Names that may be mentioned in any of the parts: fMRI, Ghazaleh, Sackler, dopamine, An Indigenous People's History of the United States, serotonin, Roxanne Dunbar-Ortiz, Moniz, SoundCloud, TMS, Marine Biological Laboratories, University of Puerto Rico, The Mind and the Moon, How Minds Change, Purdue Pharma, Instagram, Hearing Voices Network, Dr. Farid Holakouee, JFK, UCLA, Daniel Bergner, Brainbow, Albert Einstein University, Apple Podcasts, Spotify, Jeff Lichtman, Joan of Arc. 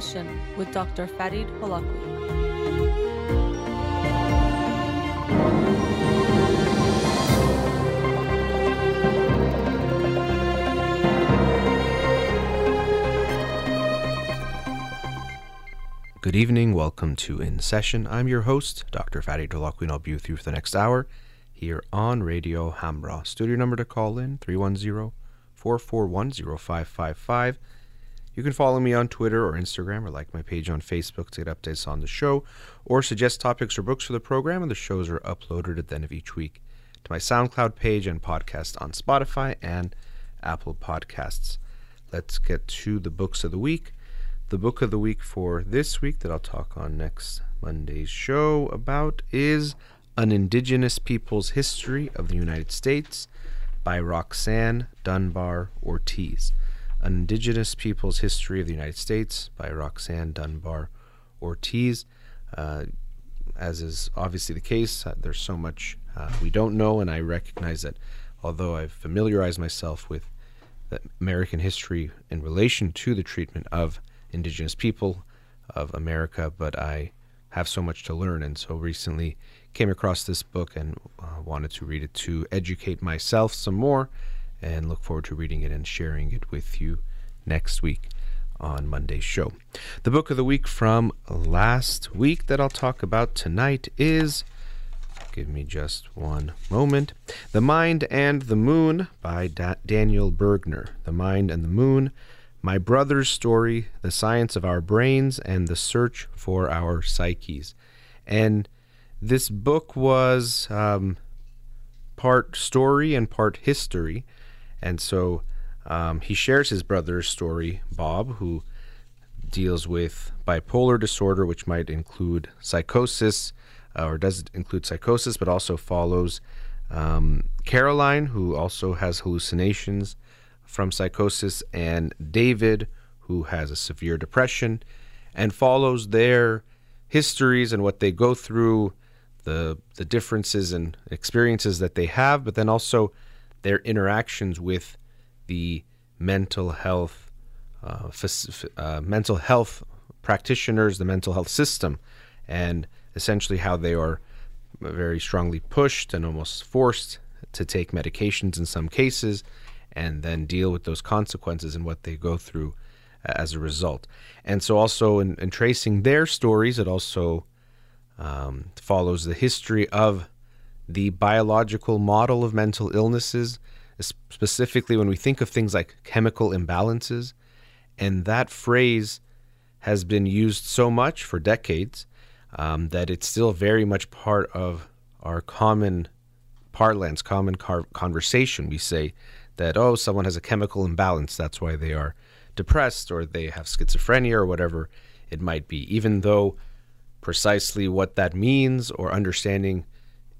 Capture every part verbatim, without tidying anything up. session with Doctor Farid Holakouee. Good evening, welcome to In Session. I'm your host, Doctor Farid Holakouee, and I'll be with you for the next hour here on Radio Hamra. Studio number to call in, three one zero, four four one, zero five five five. You can follow me on Twitter or Instagram, or like my page on Facebook to get updates on the show, or suggest topics or books for the program, and the shows are uploaded at the end of each week to my SoundCloud page and podcast on Spotify and Apple Podcasts. Let's get to the books of the week. The book of the week for this week that I'll talk on next Monday's show about is An Indigenous People's History of the United States by Roxanne Dunbar-Ortiz. An Indigenous People's History of the United States by Roxanne Dunbar-Ortiz. Uh, as is obviously the case, uh, there's so much uh, we don't know, and I recognize that although I've familiarized myself with the American history in relation to the treatment of Indigenous people of America, but I have so much to learn, and so recently came across this book and uh, wanted to read it to educate myself some more, and look forward to reading it and sharing it with you next week on Monday's show. The book of the week from last week that I'll talk about tonight is, give me just one moment, The Mind and the Moon by da- Daniel Bergner. The Mind and the Moon: My Brother's Story, The Science of Our Brains, and the Search for Our Psyches. And this book was um, part story and part history. And so um, he shares his brother's story, Bob, who deals with bipolar disorder, which might include psychosis, uh, or does include psychosis, but also follows um, Caroline, who also has hallucinations from psychosis, and David, who has a severe depression, and follows their histories and what they go through, the the differences and experiences that they have, but then also their interactions with the mental health uh, uh, mental health practitioners, the mental health system, and essentially how they are very strongly pushed and almost forced to take medications in some cases, and then deal with those consequences and what they go through as a result. And so also in, in tracing their stories, it also um, follows the history of the biological model of mental illnesses, specifically when we think of things like chemical imbalances. And that phrase has been used so much for decades um, that it's still very much part of our common parlance, common car- conversation. We say that, oh, someone has a chemical imbalance, that's why they are depressed, or they have schizophrenia, or whatever it might be, even though precisely what that means or understanding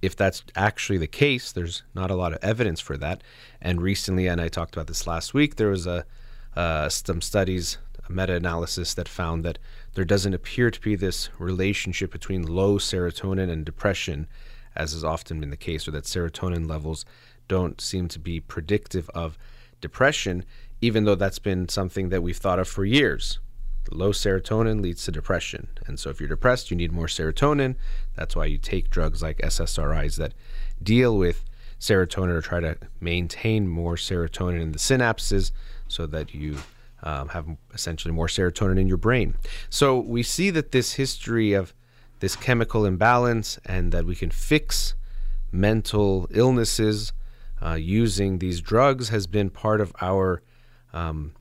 if that's actually the case, there's not a lot of evidence for that. And recently, and I talked about this last week, there was a uh, some studies, a meta-analysis that found that there doesn't appear to be this relationship between low serotonin and depression, as has often been the case, or that serotonin levels don't seem to be predictive of depression, even though that's been something that we've thought of for years. The low serotonin leads to depression. And so if you're depressed, you need more serotonin. That's why you take drugs like S S R Is that deal with serotonin or try to maintain more serotonin in the synapses so that you um, have essentially more serotonin in your brain. So we see that this history of this chemical imbalance, and that we can fix mental illnesses Uh, using these drugs, has been part of our um,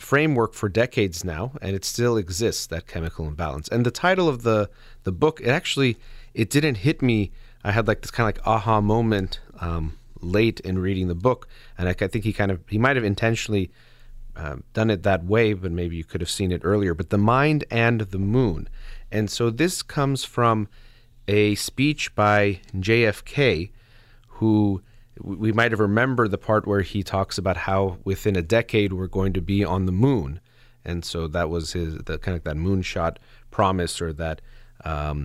framework for decades now, and it still exists, that chemical imbalance. And the title of the the book, it actually, it didn't hit me. I had like this kind of like aha moment um, late in reading the book, and I, I think he kind of, he might have intentionally uh, done it that way, but maybe you could have seen it earlier. But The Mind and the Moon. And so this comes from a speech by J F K, who... we might have remembered the part where he talks about how within a decade we're going to be on the moon. And so that was his, the kind of that moonshot promise, or that um,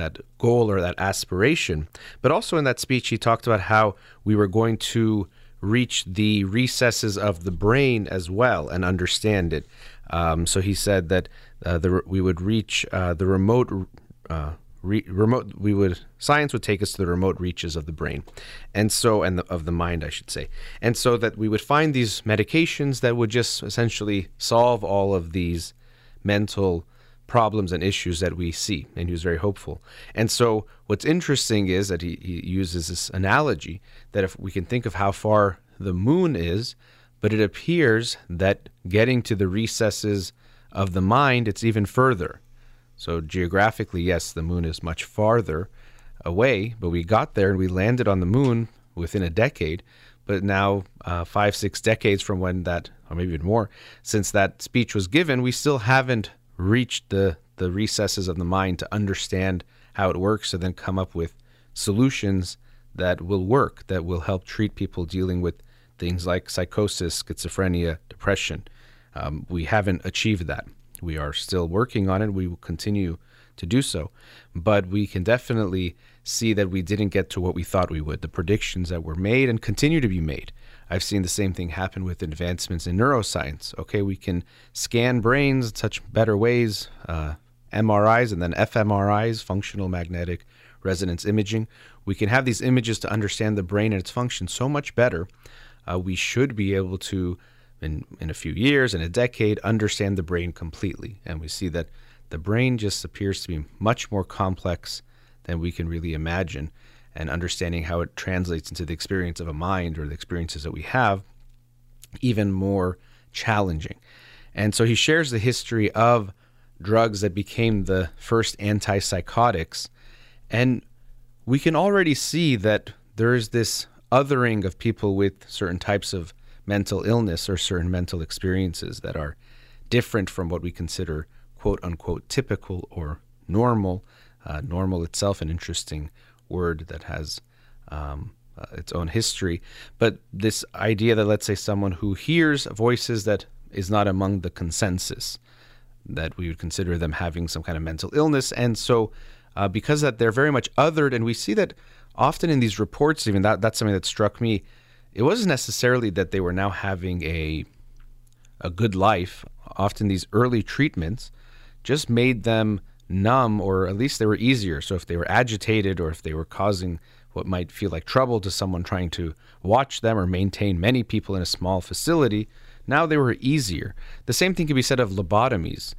that goal, or that aspiration. But also in that speech, he talked about how we were going to reach the recesses of the brain as well and understand it. Um, so he said that uh, the, we would reach uh, the remote, uh, re remote. We would science would take us to the remote reaches of the brain, and so and the, of the mind, I should say, and so that we would find these medications that would just essentially solve all of these mental problems and issues that we see. And he was very hopeful. And so what's interesting is that he, he uses this analogy that if we can think of how far the moon is, but it appears that getting to the recesses of the mind, it's even further. So geographically, yes, the moon is much farther away, but we got there and we landed on the moon within a decade. But now uh, five, six decades from when that, or maybe even more, since that speech was given, we still haven't reached the, the recesses of the mind to understand how it works and then come up with solutions that will work, that will help treat people dealing with things like psychosis, schizophrenia, depression. Um, we haven't achieved that. We are still working on it. We will continue to do so. But we can definitely see that we didn't get to what we thought we would, the predictions that were made and continue to be made. I've seen the same thing happen with advancements in neuroscience. Okay, we can scan brains in such better ways, uh, M R Is and then f M R Is, functional magnetic resonance imaging. We can have these images to understand the brain and its function so much better. Uh, we should be able to, in, in a few years, in a decade, understand the brain completely. And we see that the brain just appears to be much more complex than we can really imagine. And understanding how it translates into the experience of a mind or the experiences that we have, even more challenging. And so he shares the history of drugs that became the first antipsychotics. And we can already see that there is this othering of people with certain types of mental illness or certain mental experiences that are different from what we consider quote unquote typical or normal. Uh, normal itself an interesting word that has um, uh, its own history. But this idea that, let's say, someone who hears voices that is not among the consensus, that we would consider them having some kind of mental illness. And so uh, because that they're very much othered, and we see that often in these reports, even that that's something that struck me. It wasn't necessarily that they were now having a, a good life. Often these early treatments just made them numb, or at least they were easier. So if they were agitated or if they were causing what might feel like trouble to someone trying to watch them or maintain many people in a small facility, now they were easier. The same thing can be said of lobotomies.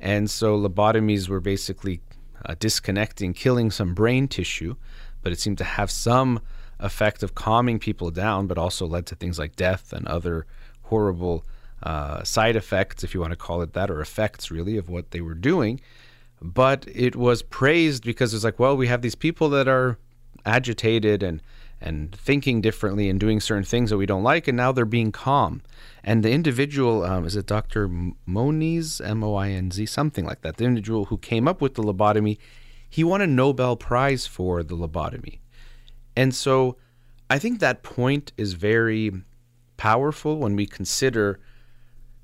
And so lobotomies were basically uh, disconnecting, killing some brain tissue, but it seemed to have some effect of calming people down, but also led to things like death and other horrible uh, side effects, if you want to call it that, or effects really of what they were doing. But it was praised because it's like, well, we have these people that are agitated and, and thinking differently and doing certain things that we don't like, and now they're being calm. And the individual, um, is it Doctor Moniz, M O I N Z, something like that, the individual who came up with the lobotomy, he won a Nobel Prize for the lobotomy. And so I think that point is very powerful when we consider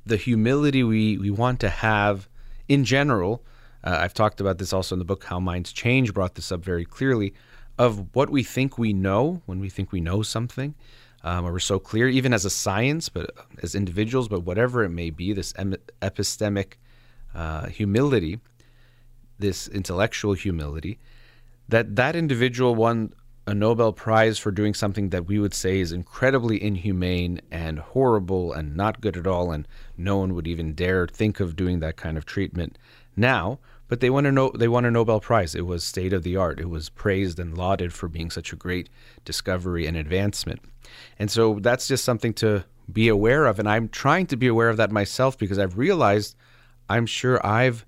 the humility we, we want to have in general. Uh, I've talked about this also in the book, How Minds Change, brought this up very clearly, of what we think we know when we think we know something, um, or we're so clear, even as a science, but as individuals, but whatever it may be, this epistemic uh, humility, this intellectual humility, that that individual won a Nobel Prize for doing something that we would say is incredibly inhumane and horrible and not good at all, and no one would even dare think of doing that kind of treatment now. But they won, a they won a Nobel Prize. It was state of the art. It was praised and lauded for being such a great discovery and advancement. And so that's just something to be aware of. And I'm trying to be aware of that myself, because I've realized I'm sure I've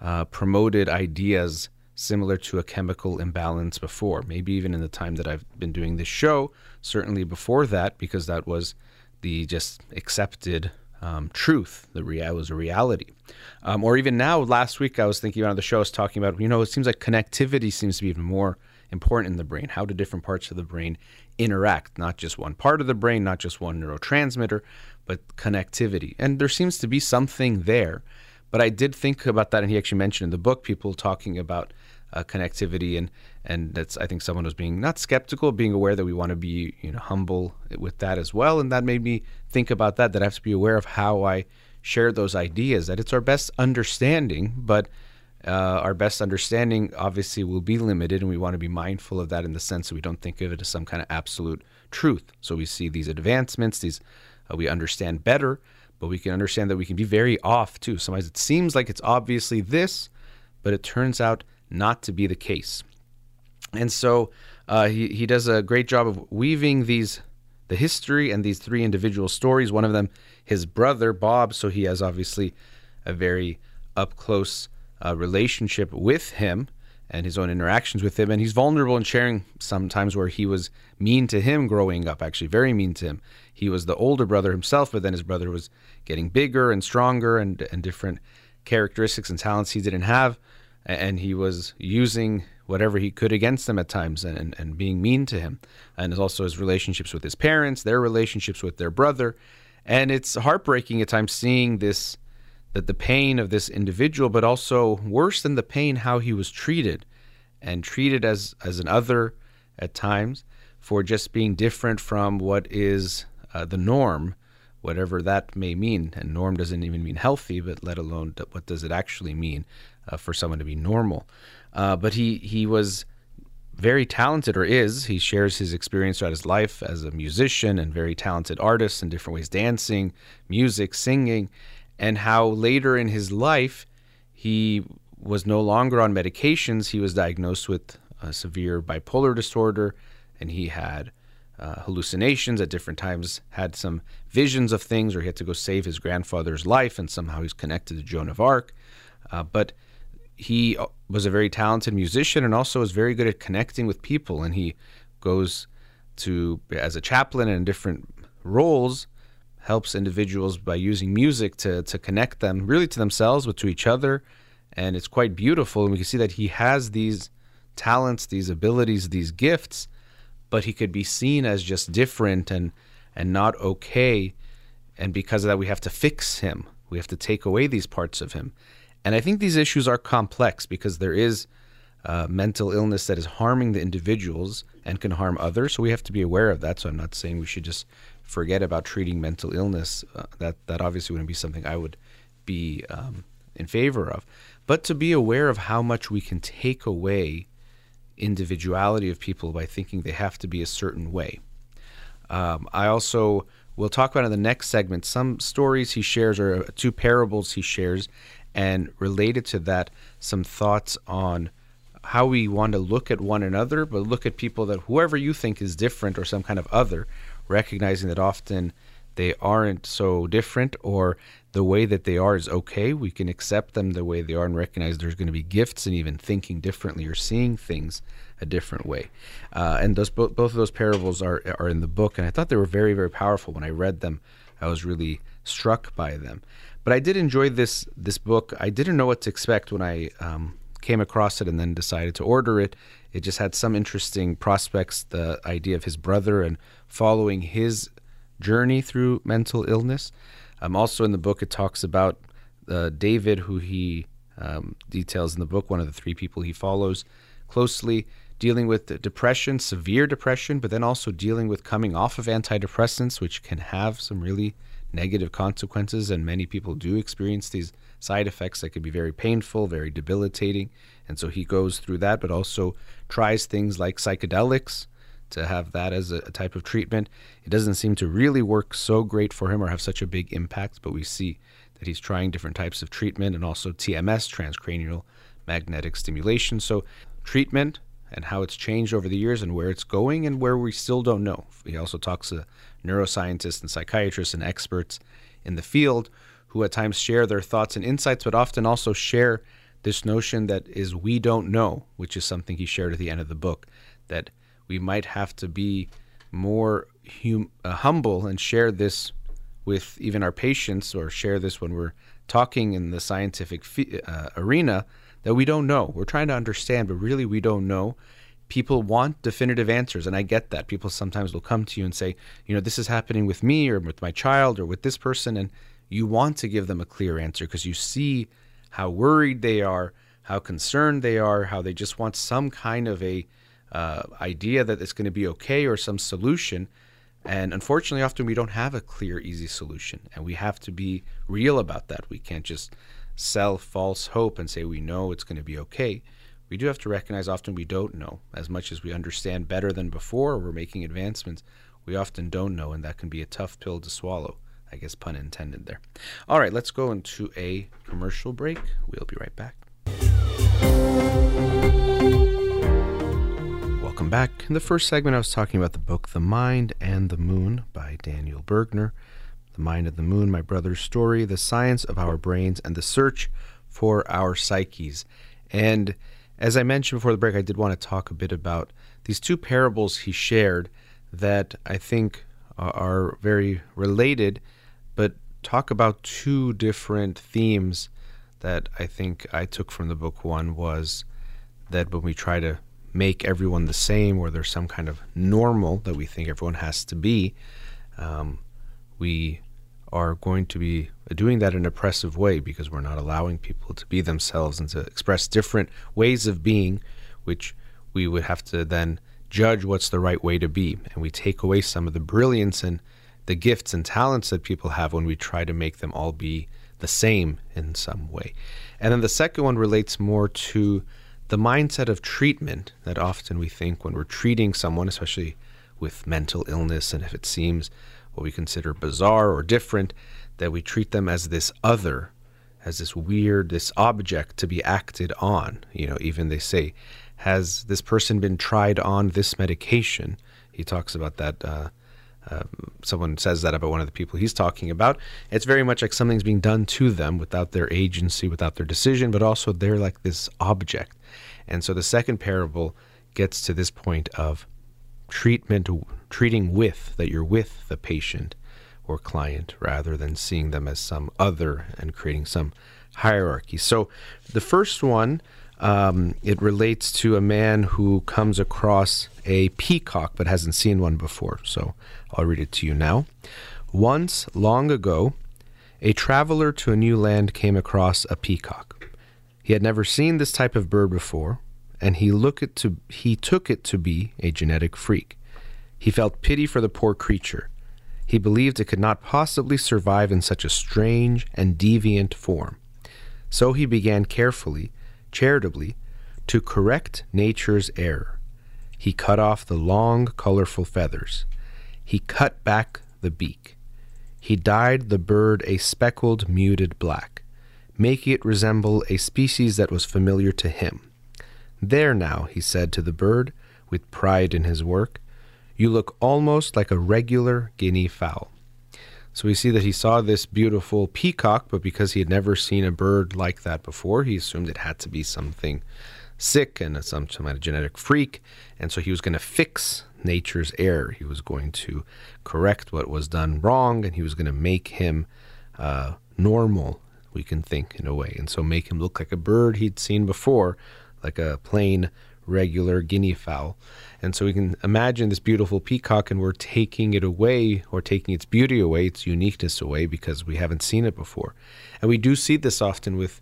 uh, promoted ideas similar to a chemical imbalance before, maybe even in the time that I've been doing this show, certainly before that, because that was the just accepted Um, truth, the rea was a reality. Um, or even now, last week I was thinking about the show, I was talking about, you know, it seems like connectivity seems to be even more important in the brain. How do different parts of the brain interact? Not just one part of the brain, not just one neurotransmitter, but connectivity. And there seems to be something there. But I did think about that, and he actually mentioned in the book people talking about uh, connectivity, and and that's, I think someone was being not skeptical, being aware that we want to be, you know, humble with that as well. And that made me think about that, that I have to be aware of how I shared those ideas, that it's our best understanding, but uh, our best understanding obviously will be limited, and we want to be mindful of that in the sense that we don't think of it as some kind of absolute truth. So we see these advancements, these uh, we understand better, but we can understand that we can be very off too. Sometimes it seems like it's obviously this, but it turns out not to be the case. And so uh, he, he does a great job of weaving these the history and these three individual stories, one of them his brother, Bob, so he has obviously a very up-close uh, relationship with him and his own interactions with him, and he's vulnerable in sharing sometimes where he was mean to him growing up, actually very mean to him. He was the older brother himself, but then his brother was getting bigger and stronger and, and different characteristics and talents he didn't have, and he was using whatever he could against them at times and, and, and being mean to him. And also his relationships with his parents, their relationships with their brother. And it's heartbreaking at times seeing this, that the pain of this individual, but also worse than the pain, how he was treated and treated as, as an other at times for just being different from what is uh, the norm, whatever that may mean. And norm doesn't even mean healthy, but let alone what does it actually mean uh, for someone to be normal. Uh, but he, he was very talented, or is. He shares his experience throughout his life as a musician and very talented artist in different ways, dancing, music, singing, and how later in his life he was no longer on medications. He was diagnosed with a severe bipolar disorder, and he had uh, hallucinations at different times, had some visions of things, or he had to go save his grandfather's life, and somehow he's connected to Joan of Arc. Uh, but he was a very talented musician and also was very good at connecting with people. And he goes to, as a chaplain in different roles, helps individuals by using music to, to connect them really to themselves, but to each other. And it's quite beautiful. And we can see that he has these talents, these abilities, these gifts, but he could be seen as just different and, and not okay. And because of that, we have to fix him. We have to take away these parts of him. And I think these issues are complex because there is uh, mental illness that is harming the individuals and can harm others. So we have to be aware of that. So I'm not saying we should just forget about treating mental illness. Uh, that, that obviously wouldn't be something I would be um, in favor of. But to be aware of how much we can take away individuality of people by thinking they have to be a certain way. Um, I also will talk about in the next segment some stories he shares or two parables he shares. And related to that, some thoughts on how we want to look at one another, but look at people that whoever you think is different or some kind of other, recognizing that often they aren't so different or the way that they are is okay. We can accept them the way they are and recognize there's going to be gifts in even thinking differently or seeing things a different way. Uh, and those both, both of those parables are, are in the book, and I thought they were very, very powerful. When I read them, I was really struck by them. But I did enjoy this this book. I didn't know what to expect when I um, came across it and then decided to order it. It just had some interesting prospects, the idea of his brother and following his journey through mental illness. Um, also in the book, it talks about uh, David, who he um, details in the book, one of the three people he follows closely, dealing with depression, severe depression, but then also dealing with coming off of antidepressants, which can have some really negative consequences, and many people do experience these side effects that can be very painful, very debilitating. And so he goes through that, but also tries things like psychedelics to have that as a type of treatment. It doesn't seem to really work so great for him or have such a big impact, but we see that he's trying different types of treatment and also T M S, transcranial magnetic stimulation. So treatment and how it's changed over the years and where it's going and where we still don't know. He also talks to neuroscientists and psychiatrists and experts in the field who at times share their thoughts and insights, but often also share this notion that is we don't know, which is something he shared at the end of the book, that we might have to be more hum- uh, humble and share this with even our patients or share this when we're talking in the scientific f- uh, arena, that we don't know. We're trying to understand, but really we don't know. People want definitive answers, and I get that. People sometimes will come to you and say, you know, this is happening with me or with my child or with this person, and you want to give them a clear answer because you see how worried they are, how concerned they are, how they just want some kind of a uh, idea that it's going to be okay or some solution. And unfortunately, often we don't have a clear, easy solution. And we have to be real about that. We can't just sell false hope and say we know it's going to be okay. We do have to recognize often we don't know. As much as we understand better than before, we're making advancements, we often don't know, and that can be a tough pill to swallow. I guess pun intended there. All right, let's go into a commercial break. We'll be right back. Welcome back. In the first segment, I was talking about the book The Mind and the Moon by Daniel Bergner. The Mind and the Moon, My Brother's Story, The Science of Our Brains, and the Search for Our Psyches. And as I mentioned before the break, I did want to talk a bit about these two parables he shared that I think are very related, but talk about two different themes that I think I took from the book. One was that when we try to make everyone the same, or there's some kind of normal that we think everyone has to be, um, we are going to be doing that in an oppressive way because we're not allowing people to be themselves and to express different ways of being, which we would have to then judge what's the right way to be. And we take away some of the brilliance and the gifts and talents that people have when we try to make them all be the same in some way. And then the second one relates more to the mindset of treatment that often we think when we're treating someone, especially with mental illness, and if it seems what we consider bizarre or different, that we treat them as this other, as this weird, this object to be acted on. You know, even they say, has this person been tried on this medication? He talks about that. Uh, uh, someone says that about one of the people he's talking about. It's very much like something's being done to them without their agency, without their decision, but also they're like this object. And so the second parable gets to this point of treatment, treating with, that you're with the patient or client rather than seeing them as some other and creating some hierarchy. So the first one, um, it relates to a man who comes across a peacock but hasn't seen one before. So I'll read it to you now. Once, long ago, a traveler to a new land came across a peacock. He had never seen this type of bird before, and he looked it to, he took it to be a genetic freak. He felt pity for the poor creature. He believed it could not possibly survive in such a strange and deviant form. So he began carefully, charitably, to correct nature's error. He cut off the long, colorful feathers. He cut back the beak. He dyed the bird a speckled, muted black, making it resemble a species that was familiar to him. "There now," he said to the bird, with pride in his work, "you look almost like a regular guinea fowl." So we see that he saw this beautiful peacock, but because he had never seen a bird like that before, he assumed it had to be something sick and some kind of genetic freak. And so he was going to fix nature's error. He was going to correct what was done wrong, and he was going to make him uh, normal, we can think, in a way. And so make him look like a bird he'd seen before, like a plain, regular guinea fowl. And so we can imagine this beautiful peacock, and we're taking it away, or taking its beauty away, its uniqueness away, because we haven't seen it before. And we do see this often with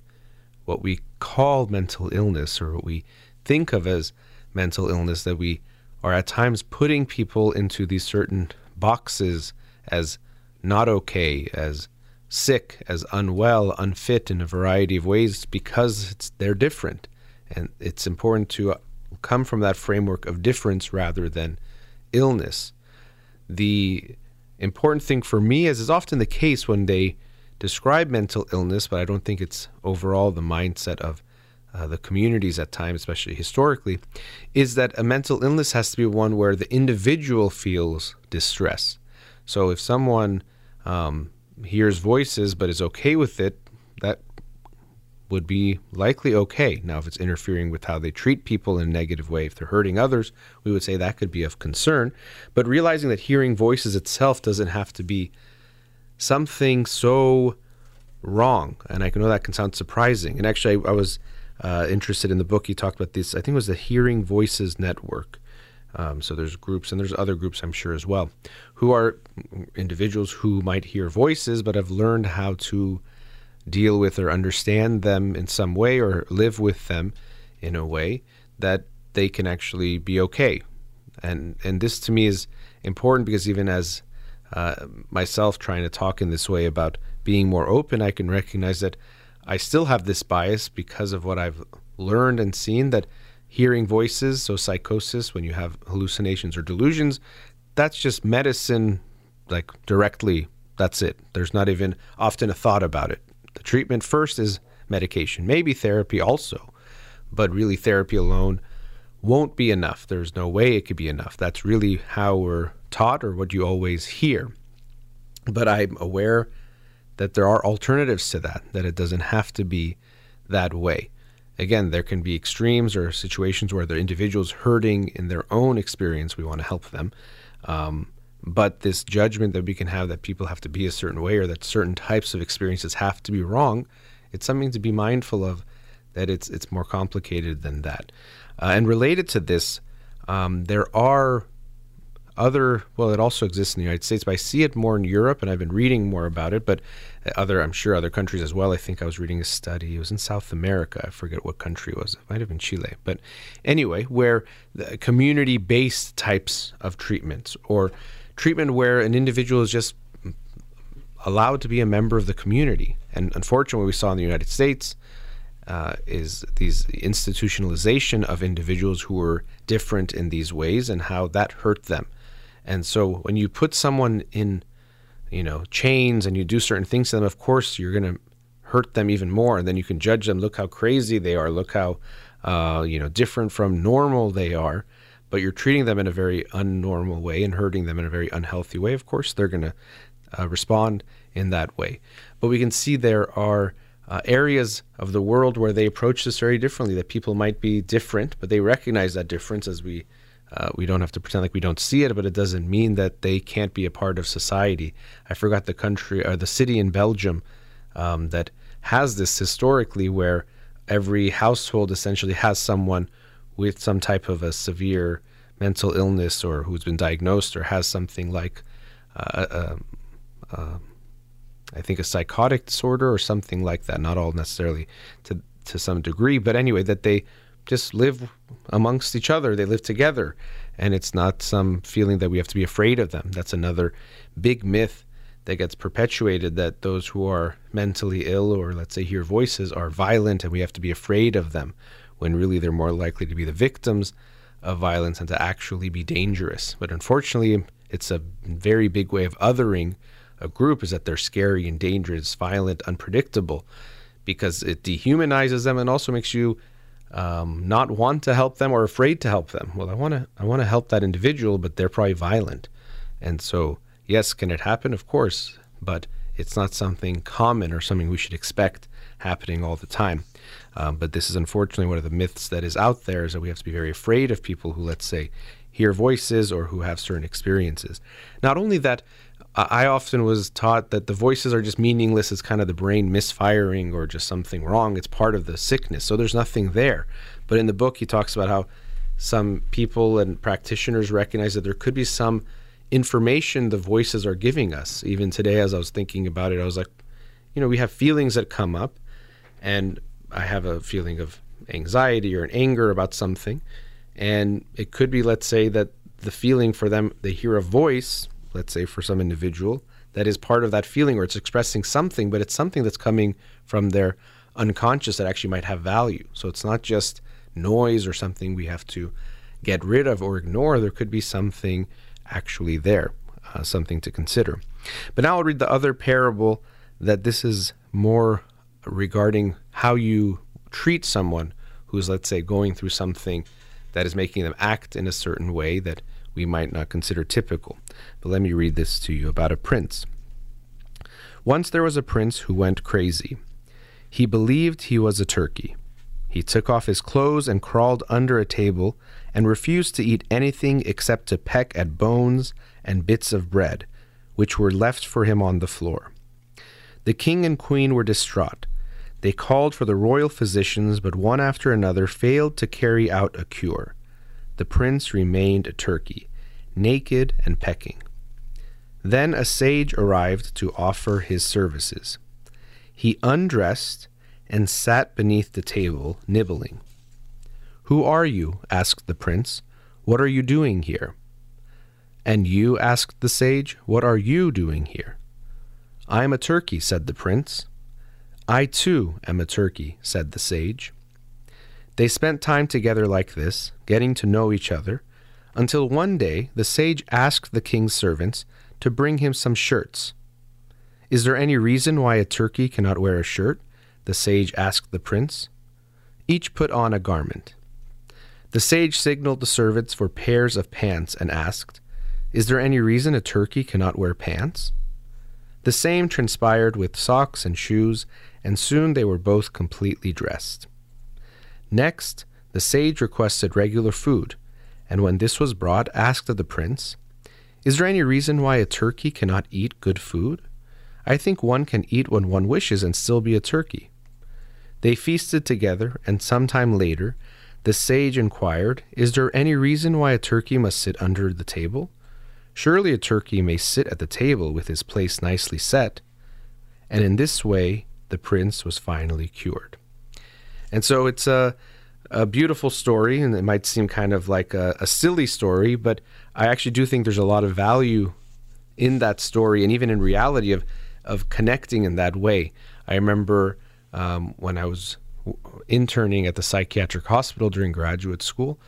what we call mental illness, or what we think of as mental illness, that we are at times putting people into these certain boxes as not okay, as sick, as unwell, unfit in a variety of ways because it's, they're different. And it's important to come from that framework of difference rather than illness. The important thing for me, as is often the case when they describe mental illness, but I don't think it's overall the mindset of uh, the communities at times, especially historically, is that a mental illness has to be one where the individual feels distress. So if someone um, hears voices but is okay with it, that would be likely okay. Now, if it's interfering with how they treat people in a negative way, if they're hurting others, we would say that could be of concern. But realizing that hearing voices itself doesn't have to be something so wrong. And I know that can sound surprising. And actually, I, I was uh, interested in the book. He talked about this, I think it was the Hearing Voices Network. Um, so there's groups, and there's other groups, I'm sure, as well, who are individuals who might hear voices but have learned how to deal with or understand them in some way, or live with them in a way that they can actually be okay. And and this to me is important because even as uh, myself trying to talk in this way about being more open, I can recognize that I still have this bias because of what I've learned and seen, that hearing voices, so psychosis, when you have hallucinations or delusions, that's just medicine, like directly, that's it. There's not even often a thought about it. The treatment first is medication, maybe therapy also, but really therapy alone won't be enough. There's no way it could be enough. That's really how we're taught or what you always hear. But I'm aware that there are alternatives to that, that it doesn't have to be that way. Again, there can be extremes or situations where the individual's hurting in their own experience. We want to help them. Um, but this judgment that we can have that people have to be a certain way or that certain types of experiences have to be wrong, it's something to be mindful of, that it's it's more complicated than that. Uh, and related to this, um, there are other, well, it also exists in the United States, but I see it more in Europe, and I've been reading more about it, but other, I'm sure other countries as well. I think I was reading a study, it was in South America, I forget what country it was, it might have been Chile, but anyway, where the community-based types of treatments, or treatment where an individual is just allowed to be a member of the community. And unfortunately, we saw in the United States Uh, is these institutionalization of individuals who were different in these ways and how that hurt them. And so when you put someone in, you know, chains and you do certain things to them, of course, you're going to hurt them even more. And then you can judge them. Look how crazy they are. Look how, uh, you know, different from normal they are. But you're treating them in a very unnormal way and hurting them in a very unhealthy way. Of course, they're going to uh, respond in that way. But we can see there are Uh, areas of the world where they approach this very differently, that people might be different, but they recognize that difference as we, uh, we don't have to pretend like we don't see it, but it doesn't mean that they can't be a part of society. I forgot the country or the city in Belgium um, that has this historically, where every household essentially has someone with some type of a severe mental illness or who's been diagnosed or has something like uh, uh, uh I think a psychotic disorder or something like that, not all necessarily to to some degree, but anyway, that they just live amongst each other, they live together, and it's not some feeling that we have to be afraid of them. That's another big myth that gets perpetuated, that those who are mentally ill or let's say hear voices are violent and we have to be afraid of them, when really they're more likely to be the victims of violence and to actually be dangerous. But unfortunately, it's a very big way of othering a group, is that they're scary and dangerous, violent, unpredictable, because it dehumanizes them and also makes you um, not want to help them or afraid to help them. Well, I want to I want to help that individual, but they're probably violent. And so, yes, can it happen? Of course, but it's not something common or something we should expect happening all the time. Um, but this is unfortunately one of the myths that is out there, is that we have to be very afraid of people who, let's say, hear voices or who have certain experiences. Not only that, I often was taught that the voices are just meaningless. It's kind of the brain misfiring or just something wrong. It's part of the sickness. So there's nothing there. But in the book, he talks about how some people and practitioners recognize that there could be some information the voices are giving us. Even today, as I was thinking about it, I was like, you know, we have feelings that come up, and I have a feeling of anxiety or an anger about something. And it could be, let's say, that the feeling for them, they hear a voice, let's say for some individual, that is part of that feeling, or it's expressing something, but it's something that's coming from their unconscious that actually might have value. So it's not just noise or something we have to get rid of or ignore. There could be something actually there, uh, something to consider. But now I'll read the other parable, that this is more regarding how you treat someone who's, let's say, going through something that is making them act in a certain way that we might not consider typical. But let me read this to you about a prince. Once there was a prince who went crazy. He believed he was a turkey. He took off his clothes and crawled under a table and refused to eat anything except to peck at bones and bits of bread, which were left for him on the floor. The king and queen were distraught. They called for the royal physicians, but one after another failed to carry out a cure. The prince remained a turkey, naked and pecking. Then a sage arrived to offer his services. He undressed and sat beneath the table, nibbling. "Who are you?" asked the prince. "What are you doing here?" "And you," asked the sage, "what are you doing here?" "I am a turkey," said the prince. "I too am a turkey," said the sage. They spent time together like this, getting to know each other, until one day the sage asked the king's servants to bring him some shirts. "Is there any reason why a turkey cannot wear a shirt?" the sage asked the prince. Each put on a garment. The sage signaled the servants for pairs of pants and asked, "Is there any reason a turkey cannot wear pants?" The same transpired with socks and shoes, and soon they were both completely dressed. Next, the sage requested regular food, and when this was brought, asked of the prince, "Is there any reason why a turkey cannot eat good food? I think one can eat when one wishes and still be a turkey." They feasted together, and sometime later, the sage inquired, "Is there any reason why a turkey must sit under the table? Surely a turkey may sit at the table with his place nicely set." And in this way, the prince was finally cured. And so it's a, a beautiful story, and it might seem kind of like a, a silly story, but I actually do think there's a lot of value in that story, and even in reality of of connecting in that way. I remember um, when I was interning at the psychiatric hospital during graduate school,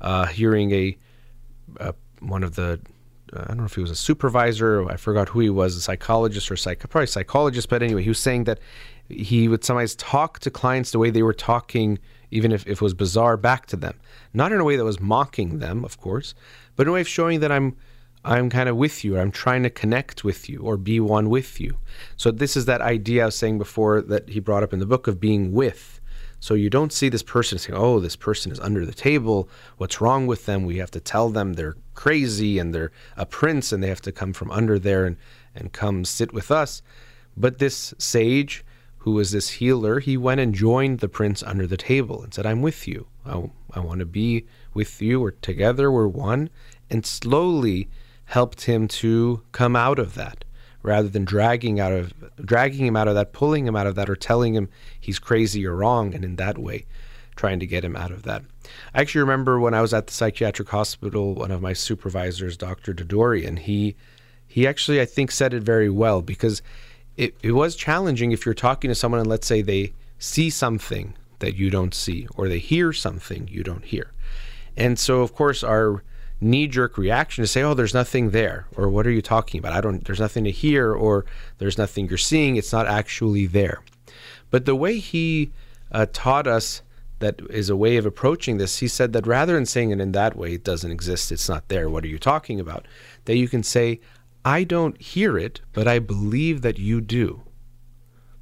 uh, hearing a, a one of the, I don't know if he was a supervisor, I forgot who he was, a psychologist or psych, probably psychologist, but anyway, he was saying that he would sometimes talk to clients the way they were talking, even if, if it was bizarre, back to them. Not in a way that was mocking them, of course, but in a way of showing that I'm I'm kind of with you, or I'm trying to connect with you or be one with you. So this is that idea I was saying before that he brought up in the book of being with. So you don't see this person saying, "Oh, this person is under the table. What's wrong with them? We have to tell them they're crazy and they're a prince and they have to come from under there and, and come sit with us." But this sage, who was this healer, he went and joined the prince under the table and said, "I'm with you. I, I want to be with you. We're together. We're one." And slowly helped him to come out of that, rather than dragging out of dragging him out of that, pulling him out of that, or telling him he's crazy or wrong, and in that way, trying to get him out of that. I actually remember when I was at the psychiatric hospital, one of my supervisors, Doctor Dadorian, he he actually I think said it very well, because it, it was challenging if you're talking to someone and let's say they see something that you don't see, or they hear something you don't hear. And so of course our knee-jerk reaction to say, "Oh, there's nothing there," or "What are you talking about? I don't, there's nothing to hear," or "There's nothing you're seeing. It's not actually there." But the way he uh, taught us that is a way of approaching this. He said that rather than saying it in that way, "It doesn't exist, it's not there, what are you talking about?" that you can say, "I don't hear it, but I believe that you do."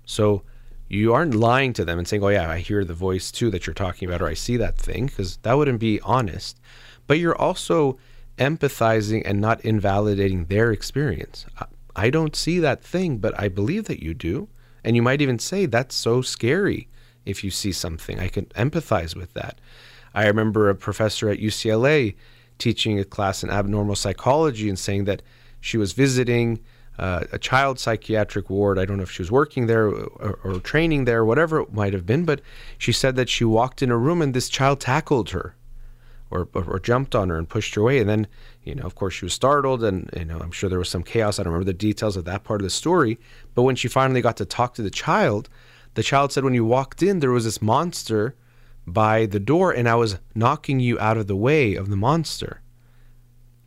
So you aren't lying to them and saying, "Oh yeah, I hear the voice too that you're talking about, or I see that thing," because that wouldn't be honest. But you're also empathizing and not invalidating their experience. "I don't see that thing, but I believe that you do." And you might even say, "That's so scary if you see something. I can empathize with that." I remember a professor at U C L A teaching a class in abnormal psychology and saying that she was visiting uh, a child psychiatric ward. I don't know if she was working there or, or training there, whatever it might have been, but she said that she walked in a room and this child tackled her. Or, or, or jumped on her and pushed her away. And then, you know, of course she was startled, and, you know, I'm sure there was some chaos. I don't remember the details of that part of the story. But when she finally got to talk to the child, the child said, "When you walked in, there was this monster by the door, and I was knocking you out of the way of the monster."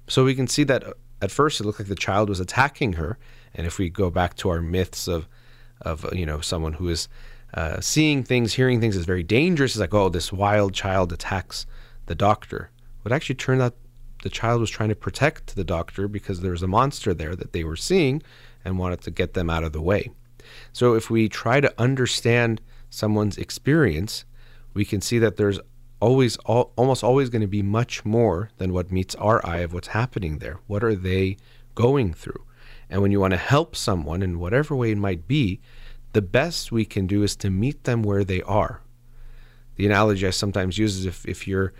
So we can see that at first it looked like the child was attacking her. And if we go back to our myths of, of you know, someone who is uh, seeing things, hearing things is very dangerous. It's like, "Oh, this wild child attacks the doctor." But actually turned out the child was trying to protect the doctor because there was a monster there that they were seeing and wanted to get them out of the way. So if we try to understand someone's experience, we can see that there's always, al- almost always going to be much more than what meets our eye of what's happening there. What are they going through? And when you want to help someone in whatever way it might be, the best we can do is to meet them where they are. The analogy I sometimes use is if, if you're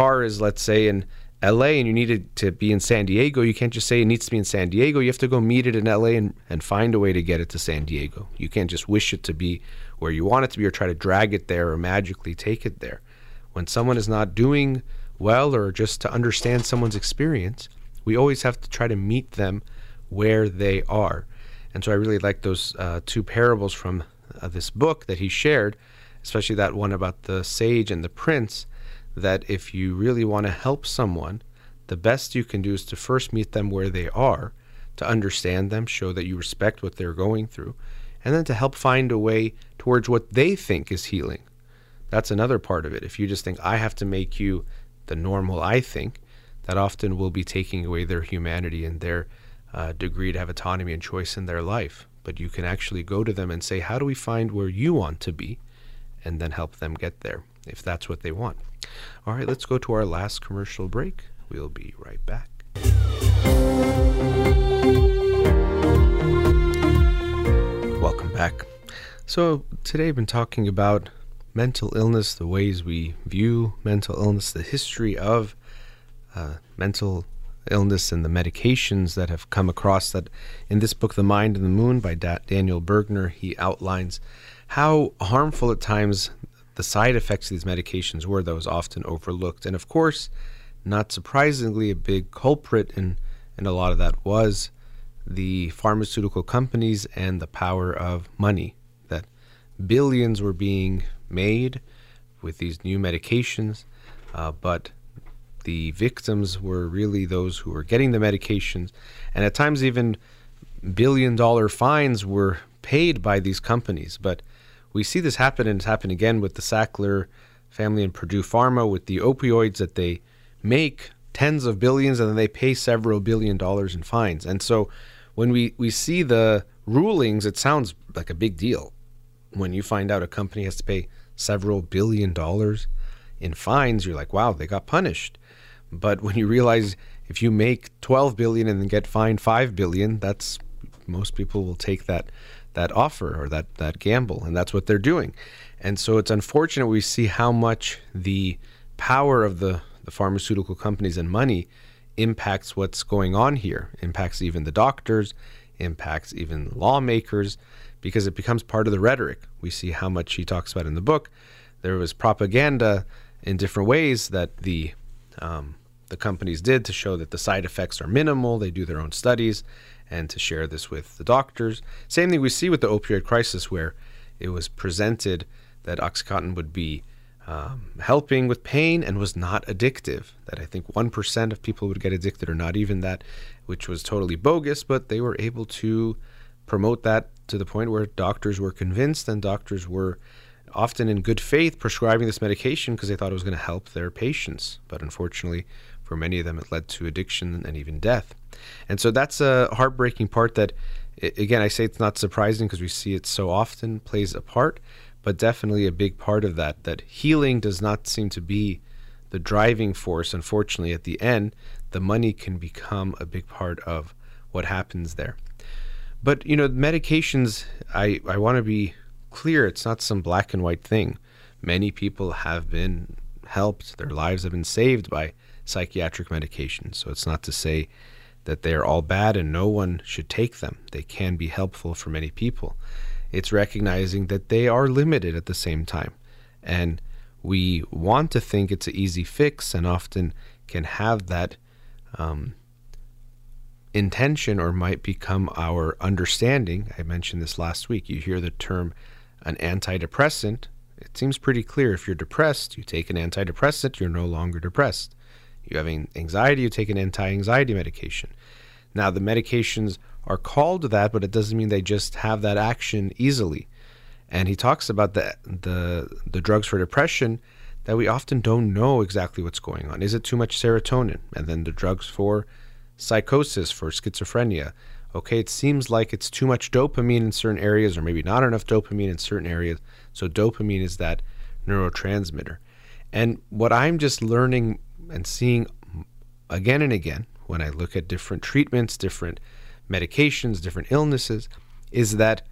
car is, let's say, in L A and you need it to be in San Diego, you can't just say it needs to be in San Diego. You have to go meet it in L A and, and find a way to get it to San Diego. You can't just wish it to be where you want it to be or try to drag it there or magically take it there. When someone is not doing well, or just to understand someone's experience, we always have to try to meet them where they are. And so I really like those uh, two parables from uh, this book that he shared, especially that one about the sage and the prince, that if you really want to help someone, the best you can do is to first meet them where they are, to understand them, show that you respect what they're going through, and then to help find a way towards what they think is healing. That's another part of it. If you just think, I have to make you the normal I think, that often will be taking away their humanity and their uh, degree to have autonomy and choice in their life. But you can actually go to them and say, how do we find where you want to be? And then help them get there, if that's what they want. All right, let's go to our last commercial break. We'll be right back. Welcome back. So today I've been talking about mental illness, the ways we view mental illness, the history of uh, mental illness, and the medications that have come across that. In this book, The Mind and the Moon by da- Daniel Bergner, he outlines how harmful at times the side effects of these medications were that was often overlooked. And of course, not surprisingly, a big culprit in, in a lot of that was the pharmaceutical companies and the power of money, that billions were being made with these new medications, uh, but the victims were really those who were getting the medications. And at times even billion dollar fines were paid by these companies. But we see this happen, and it's happened again with the Sackler family and Purdue Pharma with the opioids, that they make tens of billions and then they pay several billion dollars in fines. And so when we, we see the rulings, it sounds like a big deal. When you find out a company has to pay several billion dollars in fines, you're like, wow, they got punished. But when you realize if you make twelve billion and then get fined five billion, that's, most people will take that that offer or that, that gamble, and that's what they're doing. And so it's unfortunate we see how much the power of the, the pharmaceutical companies and money impacts what's going on here, impacts even the doctors, impacts even lawmakers, because it becomes part of the rhetoric. We see how much he talks about in the book. There was propaganda in different ways that the um, the companies did to show that the side effects are minimal. They do their own studies and to share this with the doctors. Same thing we see with the opioid crisis, where it was presented that Oxycontin would be um, helping with pain and was not addictive, that I think one percent of people would get addicted or not even that, which was totally bogus, but they were able to promote that to the point where doctors were convinced, and doctors were often in good faith prescribing this medication because they thought it was going to help their patients. But unfortunately, for many of them, it led to addiction and even death. And so that's a heartbreaking part that, again, I say it's not surprising because we see it so often, plays a part, but definitely a big part of that, that healing does not seem to be the driving force. Unfortunately, at the end, the money can become a big part of what happens there. But, you know, medications, I, I want to be clear, it's not some black and white thing. Many people have been helped. Their lives have been saved by psychiatric medications. So it's not to say that they are all bad and no one should take them. They can be helpful for many people. It's recognizing that they are limited at the same time. And we want to think it's an easy fix, and often can have that um intention, or might become our understanding. I mentioned this last week. You hear the term an antidepressant. It seems pretty clear. If you're depressed, you take an antidepressant, you're no longer depressed. You have anxiety, you take an anti-anxiety medication. Now, the medications are called that, but it doesn't mean they just have that action easily. And he talks about the the, the drugs for depression, that we often don't know exactly what's going on. Is it too much serotonin? And then the drugs for psychosis, for schizophrenia. Okay, it seems like it's too much dopamine in certain areas, or maybe not enough dopamine in certain areas. So dopamine is that neurotransmitter. And what I'm just learning and seeing again and again when I look at different treatments, different medications, different illnesses, is that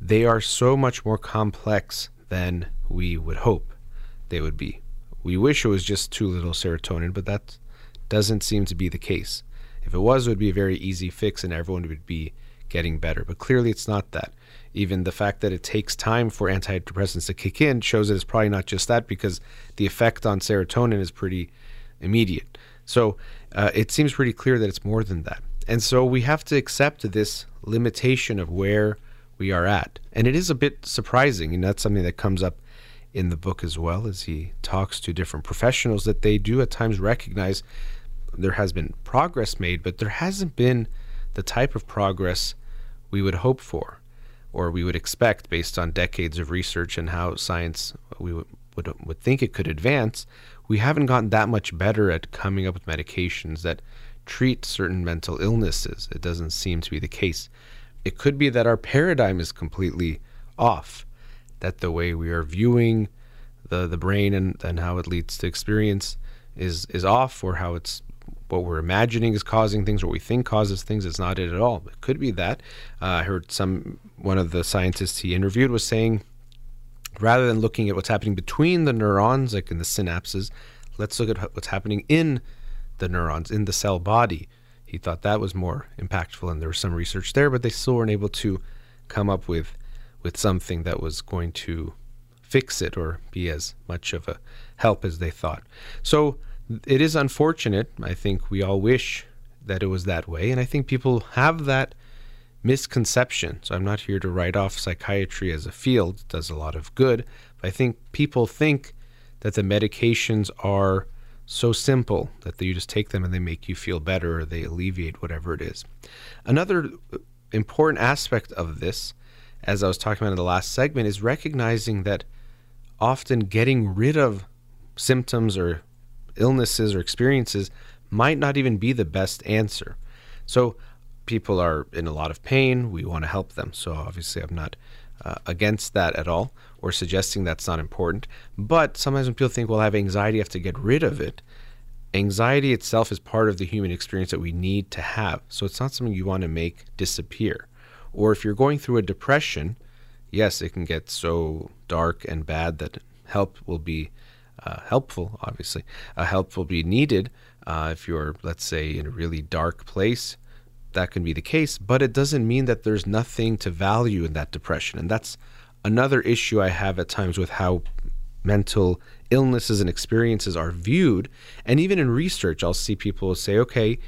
they are so much more complex than we would hope they would be. We wish it was just too little serotonin, but that doesn't seem to be the case. If it was, it would be a very easy fix and everyone would be getting better. But clearly it's not that. Even the fact that it takes time for antidepressants to kick in shows that it's probably not just that, because the effect on serotonin is pretty immediate. So uh, it seems pretty clear that it's more than that. And so we have to accept this limitation of where we are at. And it is a bit surprising, and that's something that comes up in the book as well, as he talks to different professionals, that they do at times recognize there has been progress made, but there hasn't been the type of progress we would hope for or we would expect based on decades of research and how science we would, would, would think it could advance. We haven't gotten that much better at coming up with medications that treat certain mental illnesses. It doesn't seem to be the case. It could be that our paradigm is completely off, that the way we are viewing the, the brain and, and how it leads to experience is, is off, or how it's what we're imagining is causing things, what we think causes things, is not it at all. It could be that. Uh, I heard some, one of the scientists he interviewed was saying, rather than looking at what's happening between the neurons, like in the synapses, let's look at what's happening in the neurons, in the cell body. He thought that was more impactful, and there was some research there, but they still weren't able to come up with with something that was going to fix it or be as much of a help as they thought. So it is unfortunate. I think we all wish that it was that way, and I think people have that misconception. So I'm not here to write off psychiatry as a field. It does a lot of good, but I think people think that the medications are so simple that you just take them and they make you feel better, or they alleviate whatever it is. Another important aspect of this, as I was talking about in the last segment, is recognizing that often getting rid of symptoms or illnesses or experiences might not even be the best answer. So people are in a lot of pain. We want to help them. So obviously I'm not uh, against that at all, or suggesting that's not important. But sometimes when people think, well, I have anxiety, I have to get rid of it. Anxiety itself is part of the human experience that we need to have. So it's not something you want to make disappear. Or if you're going through a depression, yes, it can get so dark and bad that help will be uh, helpful, obviously. Uh, help will be needed. Uh, if you're, let's say, in a really dark place, that can be the case. But it doesn't mean that there's nothing to value in that depression. And that's another issue I have at times with how mental illnesses and experiences are viewed. And even in research, I'll see people say, okay,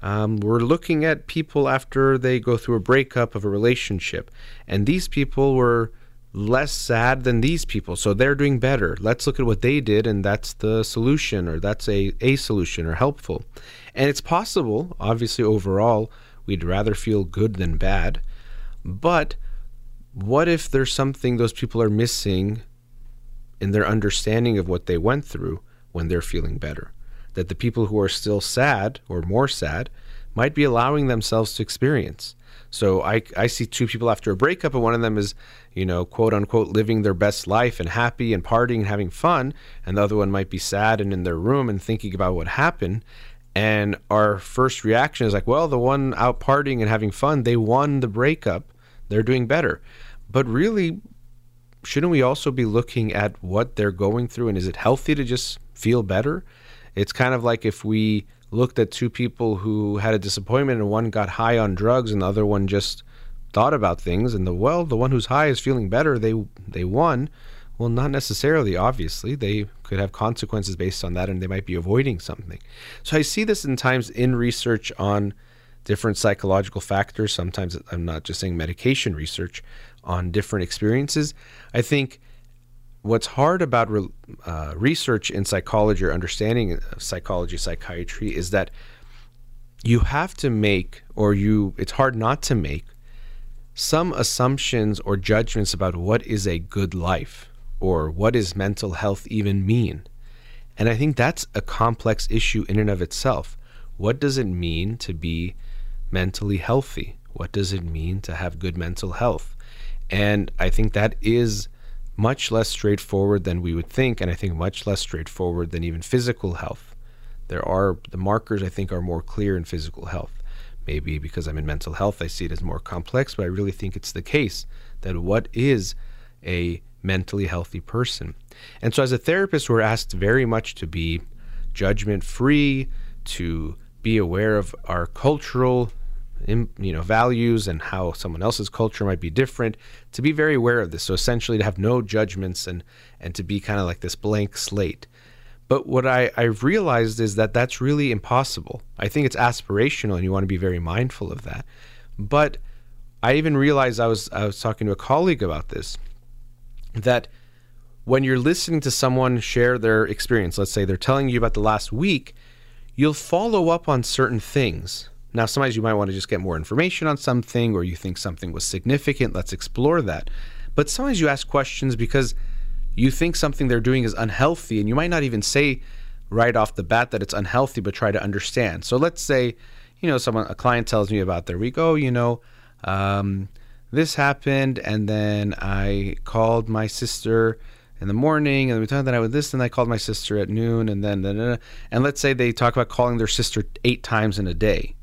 Um, we're looking at people after they go through a breakup of a relationship, and these people were less sad than these people, so they're doing better. Let's look at what they did, and that's the solution, or that's a, a solution, or helpful. And it's possible, obviously, overall, we'd rather feel good than bad. But what if there's something those people are missing in their understanding of what they went through when they're feeling better? That the people who are still sad or more sad might be allowing themselves to experience. So I, I see two people after a breakup, and one of them is, you know, quote unquote, living their best life and happy and partying and having fun. And the other one might be sad and in their room and thinking about what happened. And our first reaction is like, well, the one out partying and having fun, they won the breakup. They're doing better. But really, shouldn't we also be looking at what they're going through? And is it healthy to just feel better? It's kind of like if we looked at two people who had a disappointment and one got high on drugs and the other one just thought about things, and the, well, the one who's high is feeling better, they they won. Well, not necessarily, obviously. They could have consequences based on that, and they might be avoiding something. So I see this in times in research on different psychological factors. Sometimes I'm not just saying medication research on different experiences. I think what's hard about re- uh, research in psychology or understanding of psychology, psychiatry, is that you have to make, or you, it's hard not to make, some assumptions or judgments about what is a good life, or what is mental health even mean. And I think that's a complex issue in and of itself. What does it mean to be mentally healthy? What does it mean to have good mental health? And I think that is much less straightforward than we would think, and I think much less straightforward than even physical health. There are, the markers I think are more clear in physical health. Maybe because I'm in mental health, I see it as more complex, but I really think it's the case that what is a mentally healthy person? And so as a therapist, we're asked very much to be judgment-free, to be aware of our cultural In, you know, values and how someone else's culture might be different, to be very aware of this. So essentially to have no judgments and, and to be kind of like this blank slate. But what I, I've realized is that that's really impossible. I think it's aspirational and you want to be very mindful of that. But I even realized, I was, I was talking to a colleague about this, that when you're listening to someone share their experience, let's say they're telling you about the last week, you'll follow up on certain things. Now, sometimes you might want to just get more information on something, or you think something was significant, let's explore that. But sometimes you ask questions because you think something they're doing is unhealthy, and you might not even say right off the bat that it's unhealthy, but try to understand. So let's say, you know, someone, a client tells me about their week. Oh, you know, um, this happened, and then I called my sister in the morning, and we talked that I would this, and I called my sister at noon, and then, da, da, da. And let's say they talk about calling their sister eight times in a day.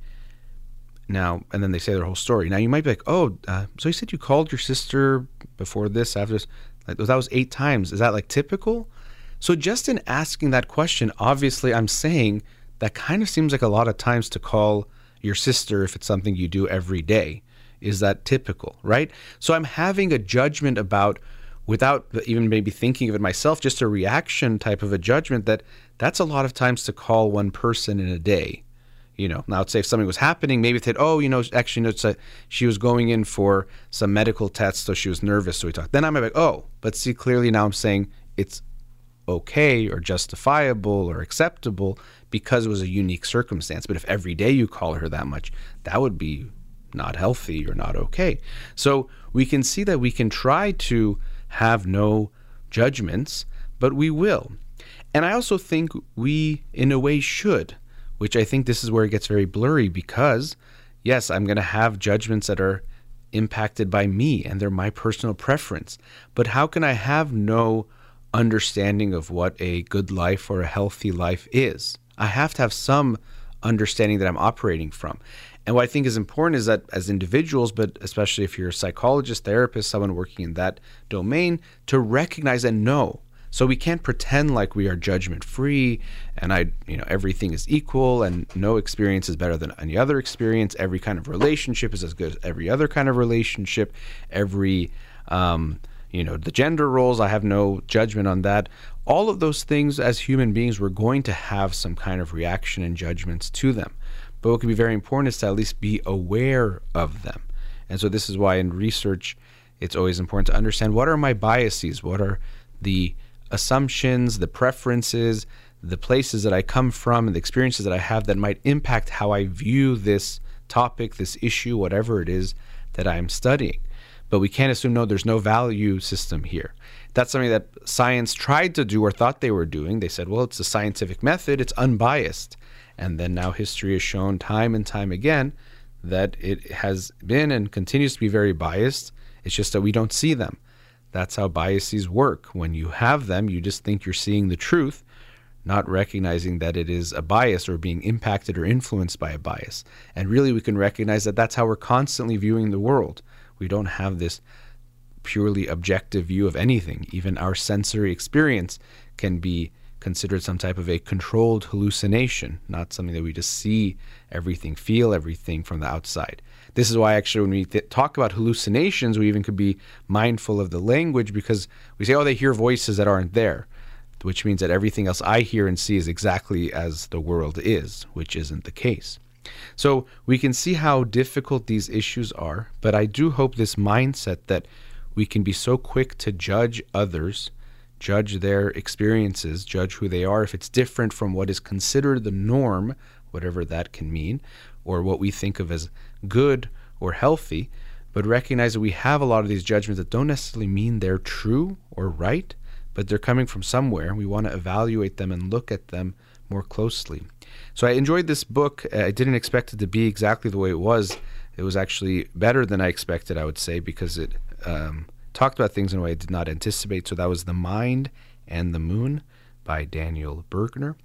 Now, and then they say their whole story. Now, you might be like, oh, uh, so you said you called your sister before this, after this. Like, that was eight times. Is that like typical? So just in asking that question, obviously I'm saying that kind of seems like a lot of times to call your sister if it's something you do every day. Is that typical, right? So I'm having a judgment about, without even maybe thinking of it myself, just a reaction type of a judgment that that's a lot of times to call one person in a day. You know, now, I'd say if something was happening, maybe it's said, oh, you know, actually, no, it's a, she was going in for some medical tests, so she was nervous, so we talked. Then I'm like, oh, but see, clearly now I'm saying it's okay or justifiable or acceptable because it was a unique circumstance. But if every day you call her that much, that would be not healthy or not okay. So we can see that we can try to have no judgments, but we will. And I also think we, in a way, should. Which I think this is where it gets very blurry, because yes, I'm going to have judgments that are impacted by me and they're my personal preference. But how can I have no understanding of what a good life or a healthy life is? I have to have some understanding that I'm operating from. And what I think is important is that as individuals, but especially if you're a psychologist, therapist, someone working in that domain, to recognize and know. So we can't pretend like we are judgment-free and I, you know, everything is equal and no experience is better than any other experience. Every kind of relationship is as good as every other kind of relationship. Every, um, you know, the gender roles, I have no judgment on that. All of those things, as human beings, we're going to have some kind of reaction and judgments to them. But what can be very important is to at least be aware of them. And so this is why in research, it's always important to understand, what are my biases? What are the assumptions, the preferences, the places that I come from, and the experiences that I have that might impact how I view this topic, this issue, whatever it is that I'm studying. But we can't assume, no, there's no value system here. That's something that science tried to do or thought they were doing. They said, well, it's a scientific method, it's unbiased. And then now history has shown time and time again that it has been and continues to be very biased. It's just that we don't see them. That's how biases work. When you have them, you just think you're seeing the truth, not recognizing that it is a bias or being impacted or influenced by a bias. And really, we can recognize that that's how we're constantly viewing the world. We don't have this purely objective view of anything. Even our sensory experience can be considered some type of a controlled hallucination, not something that we just see everything, feel everything from the outside. This is why actually when we th- talk about hallucinations, we even could be mindful of the language, because we say, oh, they hear voices that aren't there, which means that everything else I hear and see is exactly as the world is, which isn't the case. So we can see how difficult these issues are, but I do hope this mindset that we can be so quick to judge others, judge their experiences, judge who they are, if it's different from what is considered the norm, whatever that can mean, or what we think of as good or healthy, but recognize that we have a lot of these judgments that don't necessarily mean they're true or right, but they're coming from somewhere. We want to evaluate them and look at them more closely. So I enjoyed this book. I didn't expect it to be exactly the way it was. It was actually better than I expected, I would say, because it um, talked about things in a way I did not anticipate. So that was The Mind and the Moon by Daniel Bergner.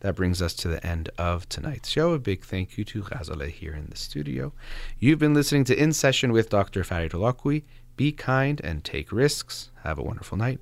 That brings us to the end of tonight's show. A big thank you to Ghazaleh here in the studio. You've been listening to In Session with Doctor Farid Holakouee. Be kind and take risks. Have a wonderful night.